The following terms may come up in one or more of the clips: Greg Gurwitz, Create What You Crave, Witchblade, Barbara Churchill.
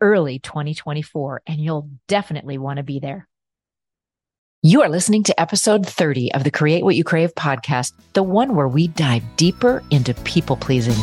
early 2024, and you'll definitely want to be there. You are listening to episode 30 of the Create What You Crave podcast, the one where we dive deeper into people pleasing.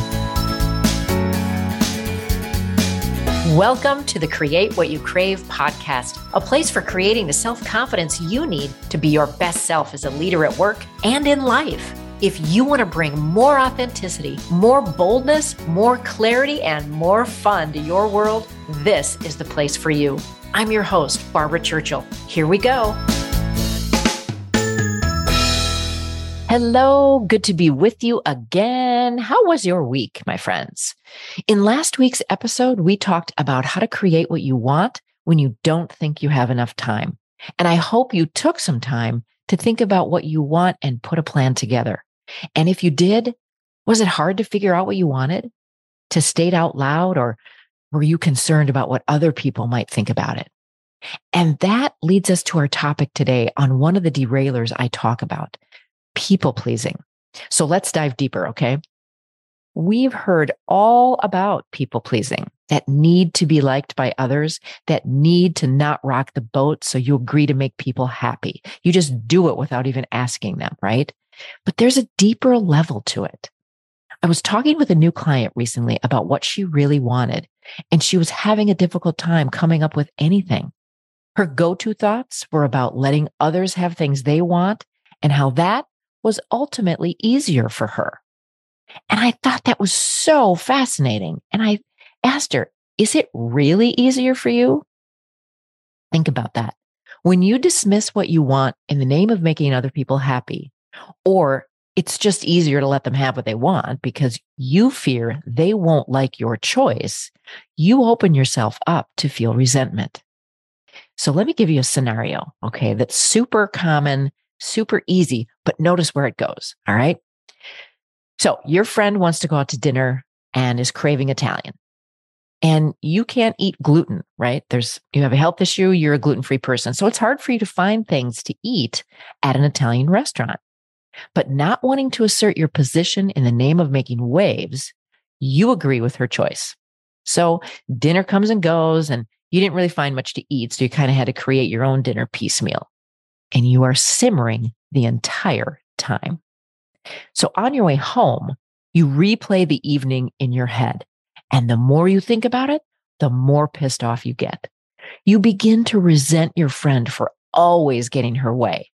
Welcome to the Create What You Crave podcast, a place for creating the self-confidence you need to be your best self as a leader at work and in life. If you want to bring more authenticity, more boldness, more clarity, and more fun to your world, this is the place for you. I'm your host, Barbara Churchill. Here we go. Hello, good to be with you again. How was your week, my friends? In last week's episode, we talked about how to create what you want when you don't think you have enough time. And I hope you took some time to think about what you want and put a plan together. And if you did, was it hard to figure out what you wanted? To state out loud, or were you concerned about what other people might think about it? And that leads us to our topic today on one of the derailers I talk about. People pleasing. So let's dive deeper, okay? We've heard all about people pleasing, that need to be liked by others, that need to not rock the boat so you agree to make people happy. You just do it without even asking them, right? But there's a deeper level to it. I was talking with a new client recently about what she really wanted, and she was having a difficult time coming up with anything. Her go-to thoughts were about letting others have things they want and how that was ultimately easier for her. And I thought that was so fascinating. And I asked her, is it really easier for you? Think about that. When you dismiss what you want in the name of making other people happy, or it's just easier to let them have what they want because you fear they won't like your choice, you open yourself up to feel resentment. So let me give you a scenario, okay, that's super common, super easy, but notice where it goes. All right. So your friend wants to go out to dinner and is craving Italian, and you can't eat gluten, right? You have a health issue, you're a gluten-free person. So it's hard for you to find things to eat at an Italian restaurant, but not wanting to assert your position in the name of making waves, you agree with her choice. So dinner comes and goes, and you didn't really find much to eat. So you kind of had to create your own dinner piecemeal, and you are simmering the entire time. So on your way home, you replay the evening in your head. And the more you think about it, the more pissed off you get. You begin to resent your friend for always getting her way.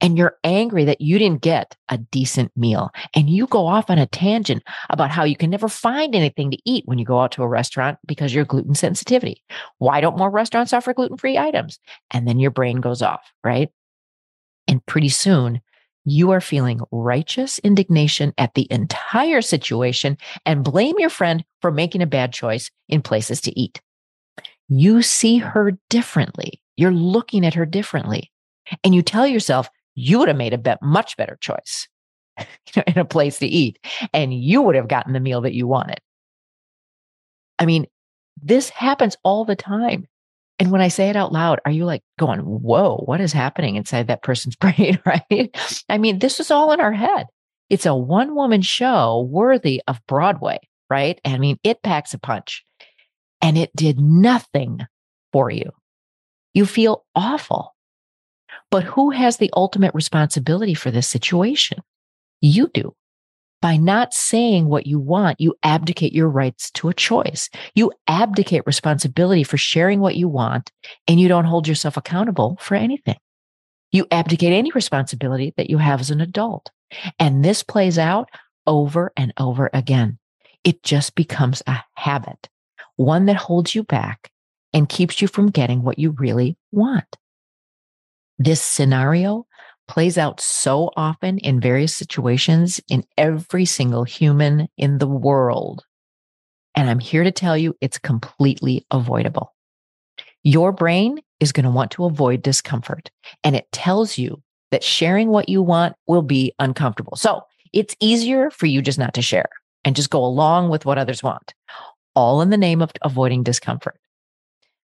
And you're angry that you didn't get a decent meal. And you go off on a tangent about how you can never find anything to eat when you go out to a restaurant because of your gluten sensitivity. Why don't more restaurants offer gluten-free items? And then your brain goes off, right? And pretty soon, you are feeling righteous indignation at the entire situation and blame your friend for making a bad choice in places to eat. You see her differently. You're looking at her differently. And you tell yourself, you would have made a much better choice in a place to eat, and you would have gotten the meal that you wanted. I mean, this happens all the time. And when I say it out loud, are you like going, whoa, what is happening inside that person's brain, right? I mean, this is all in our head. It's a one-woman show worthy of Broadway, right? I mean, it packs a punch, and it did nothing for you. You feel awful. But who has the ultimate responsibility for this situation? You do. By not saying what you want, you abdicate your rights to a choice. You abdicate responsibility for sharing what you want, and you don't hold yourself accountable for anything. You abdicate any responsibility that you have as an adult. And this plays out over and over again. It just becomes a habit, one that holds you back and keeps you from getting what you really want. This scenario plays out so often in various situations in every single human in the world. And I'm here to tell you it's completely avoidable. Your brain is going to want to avoid discomfort, and it tells you that sharing what you want will be uncomfortable. So it's easier for you just not to share and just go along with what others want, all in the name of avoiding discomfort.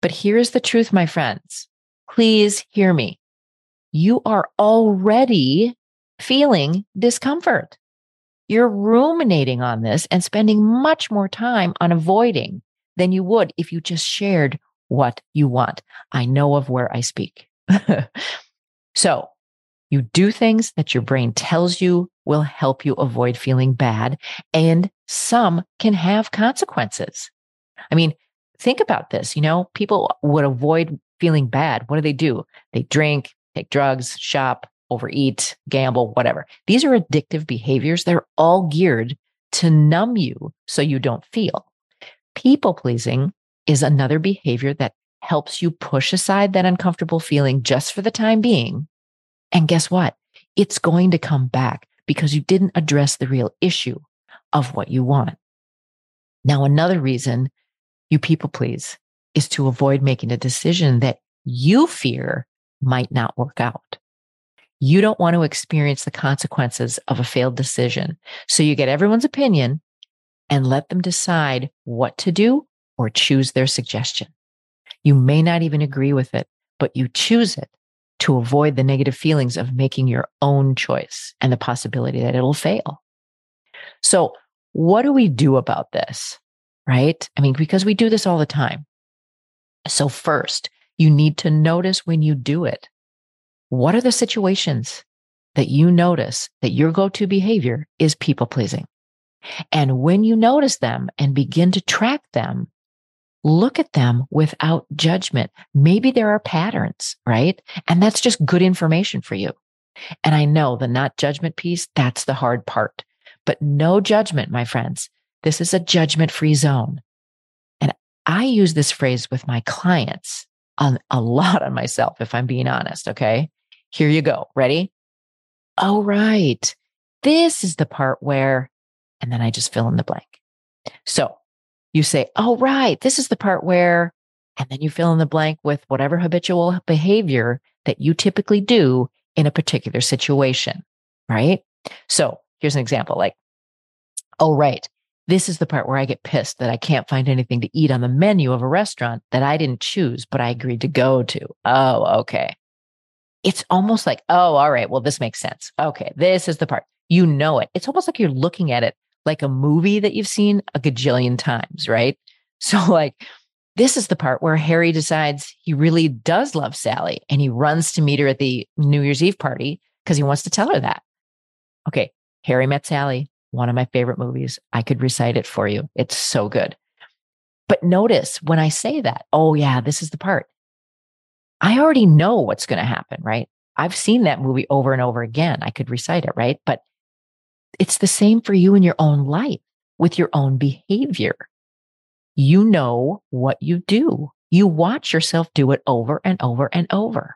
But here's the truth, my friends. Please hear me. You are already feeling discomfort. You're ruminating on this and spending much more time on avoiding than you would if you just shared what you want. I know of where I speak. So you do things that your brain tells you will help you avoid feeling bad, and some can have consequences. I mean, think about this. You know, people would avoid feeling bad. What do? They drink, take drugs, shop, overeat, gamble, whatever. These are addictive behaviors. They're all geared to numb you so you don't feel. People pleasing is another behavior that helps you push aside that uncomfortable feeling just for the time being. And guess what? It's going to come back because you didn't address the real issue of what you want. Now, another reason you people please is to avoid making a decision that you fear might not work out. You don't want to experience the consequences of a failed decision. So you get everyone's opinion and let them decide what to do or choose their suggestion. You may not even agree with it, but you choose it to avoid the negative feelings of making your own choice and the possibility that it'll fail. So what do we do about this, right? I mean, because we do this all the time. So first, you need to notice when you do it. What are the situations that you notice that your go-to behavior is people-pleasing? And when you notice them and begin to track them, look at them without judgment. Maybe there are patterns, right? And that's just good information for you. And I know the not judgment piece, that's the hard part. But no judgment, my friends. This is a judgment-free zone. And I use this phrase with my clients a lot on myself, if I'm being honest, okay? Here you go. Ready? All right. This is the part where, and then I just fill in the blank. So you say, oh, right, this is the part where, and then you fill in the blank with whatever habitual behavior that you typically do in a particular situation, right? So here's an example, like, oh, right, this is the part where I get pissed that I can't find anything to eat on the menu of a restaurant that I didn't choose, but I agreed to go to. Oh, okay. It's almost like, oh, all right, well, this makes sense. Okay, this is the part. You know it. It's almost like you're looking at it like a movie that you've seen a gajillion times, right? So like, this is the part where Harry decides he really does love Sally and he runs to meet her at the New Year's Eve party because he wants to tell her that. Okay, Harry Met Sally, one of my favorite movies. I could recite it for you. It's so good. But notice when I say that, oh yeah, this is the part. I already know what's going to happen, right? I've seen that movie over and over again. I could recite it, right? But it's the same for you in your own life with your own behavior. You know what you do. You watch yourself do it over and over and over.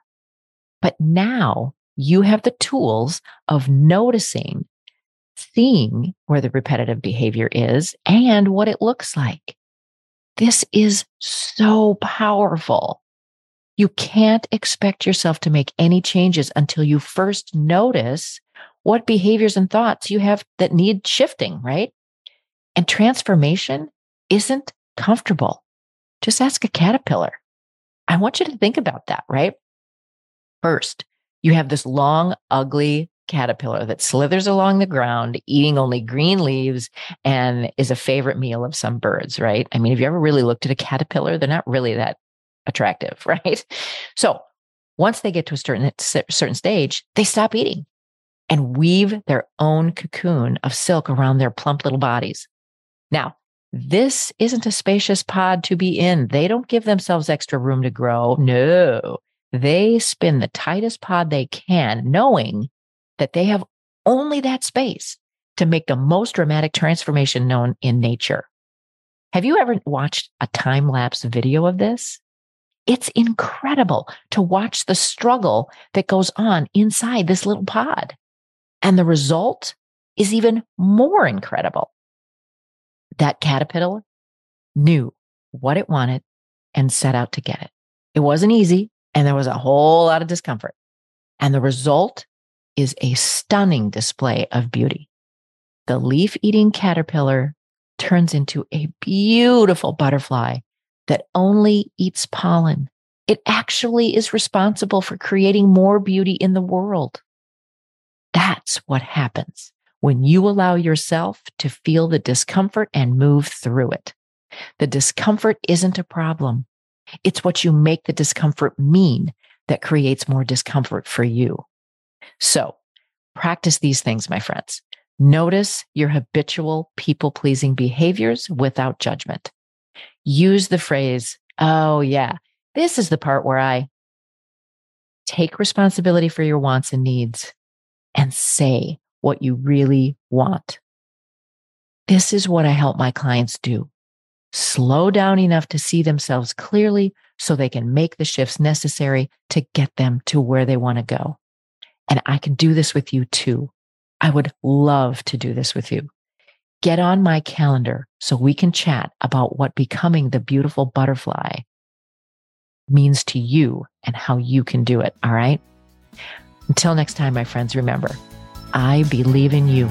But now you have the tools of noticing, seeing where the repetitive behavior is and what it looks like. This is so powerful. You can't expect yourself to make any changes until you first notice what behaviors and thoughts you have that need shifting, right? And transformation isn't comfortable. Just ask a caterpillar. I want you to think about that, right? First, you have this long, ugly caterpillar that slithers along the ground, eating only green leaves and is a favorite meal of some birds, right? I mean, have you ever really looked at a caterpillar? They're not really that attractive, right? So once they get to a certain stage, they stop eating and weave their own cocoon of silk around their plump little bodies. Now, this isn't a spacious pod to be in. They don't give themselves extra room to grow. No, they spin the tightest pod they can, knowing that they have only that space to make the most dramatic transformation known in nature. Have you ever watched a time-lapse video of this? It's incredible to watch the struggle that goes on inside this little pod. And the result is even more incredible. That caterpillar knew what it wanted and set out to get it. It wasn't easy, and there was a whole lot of discomfort. And the result is a stunning display of beauty. The leaf-eating caterpillar turns into a beautiful butterfly that only eats pollen. It actually is responsible for creating more beauty in the world. That's what happens when you allow yourself to feel the discomfort and move through it. The discomfort isn't a problem. It's what you make the discomfort mean that creates more discomfort for you. So practice these things, my friends. Notice your habitual people-pleasing behaviors without judgment. Use the phrase, "Oh yeah, this is the part where I take responsibility for your wants and needs and say what you really want." This is what I help my clients do. Slow down enough to see themselves clearly so they can make the shifts necessary to get them to where they want to go. And I can do this with you too. I would love to do this with you. Get on my calendar so we can chat about what becoming the beautiful butterfly means to you and how you can do it, all right? Until next time, my friends, remember, I believe in you.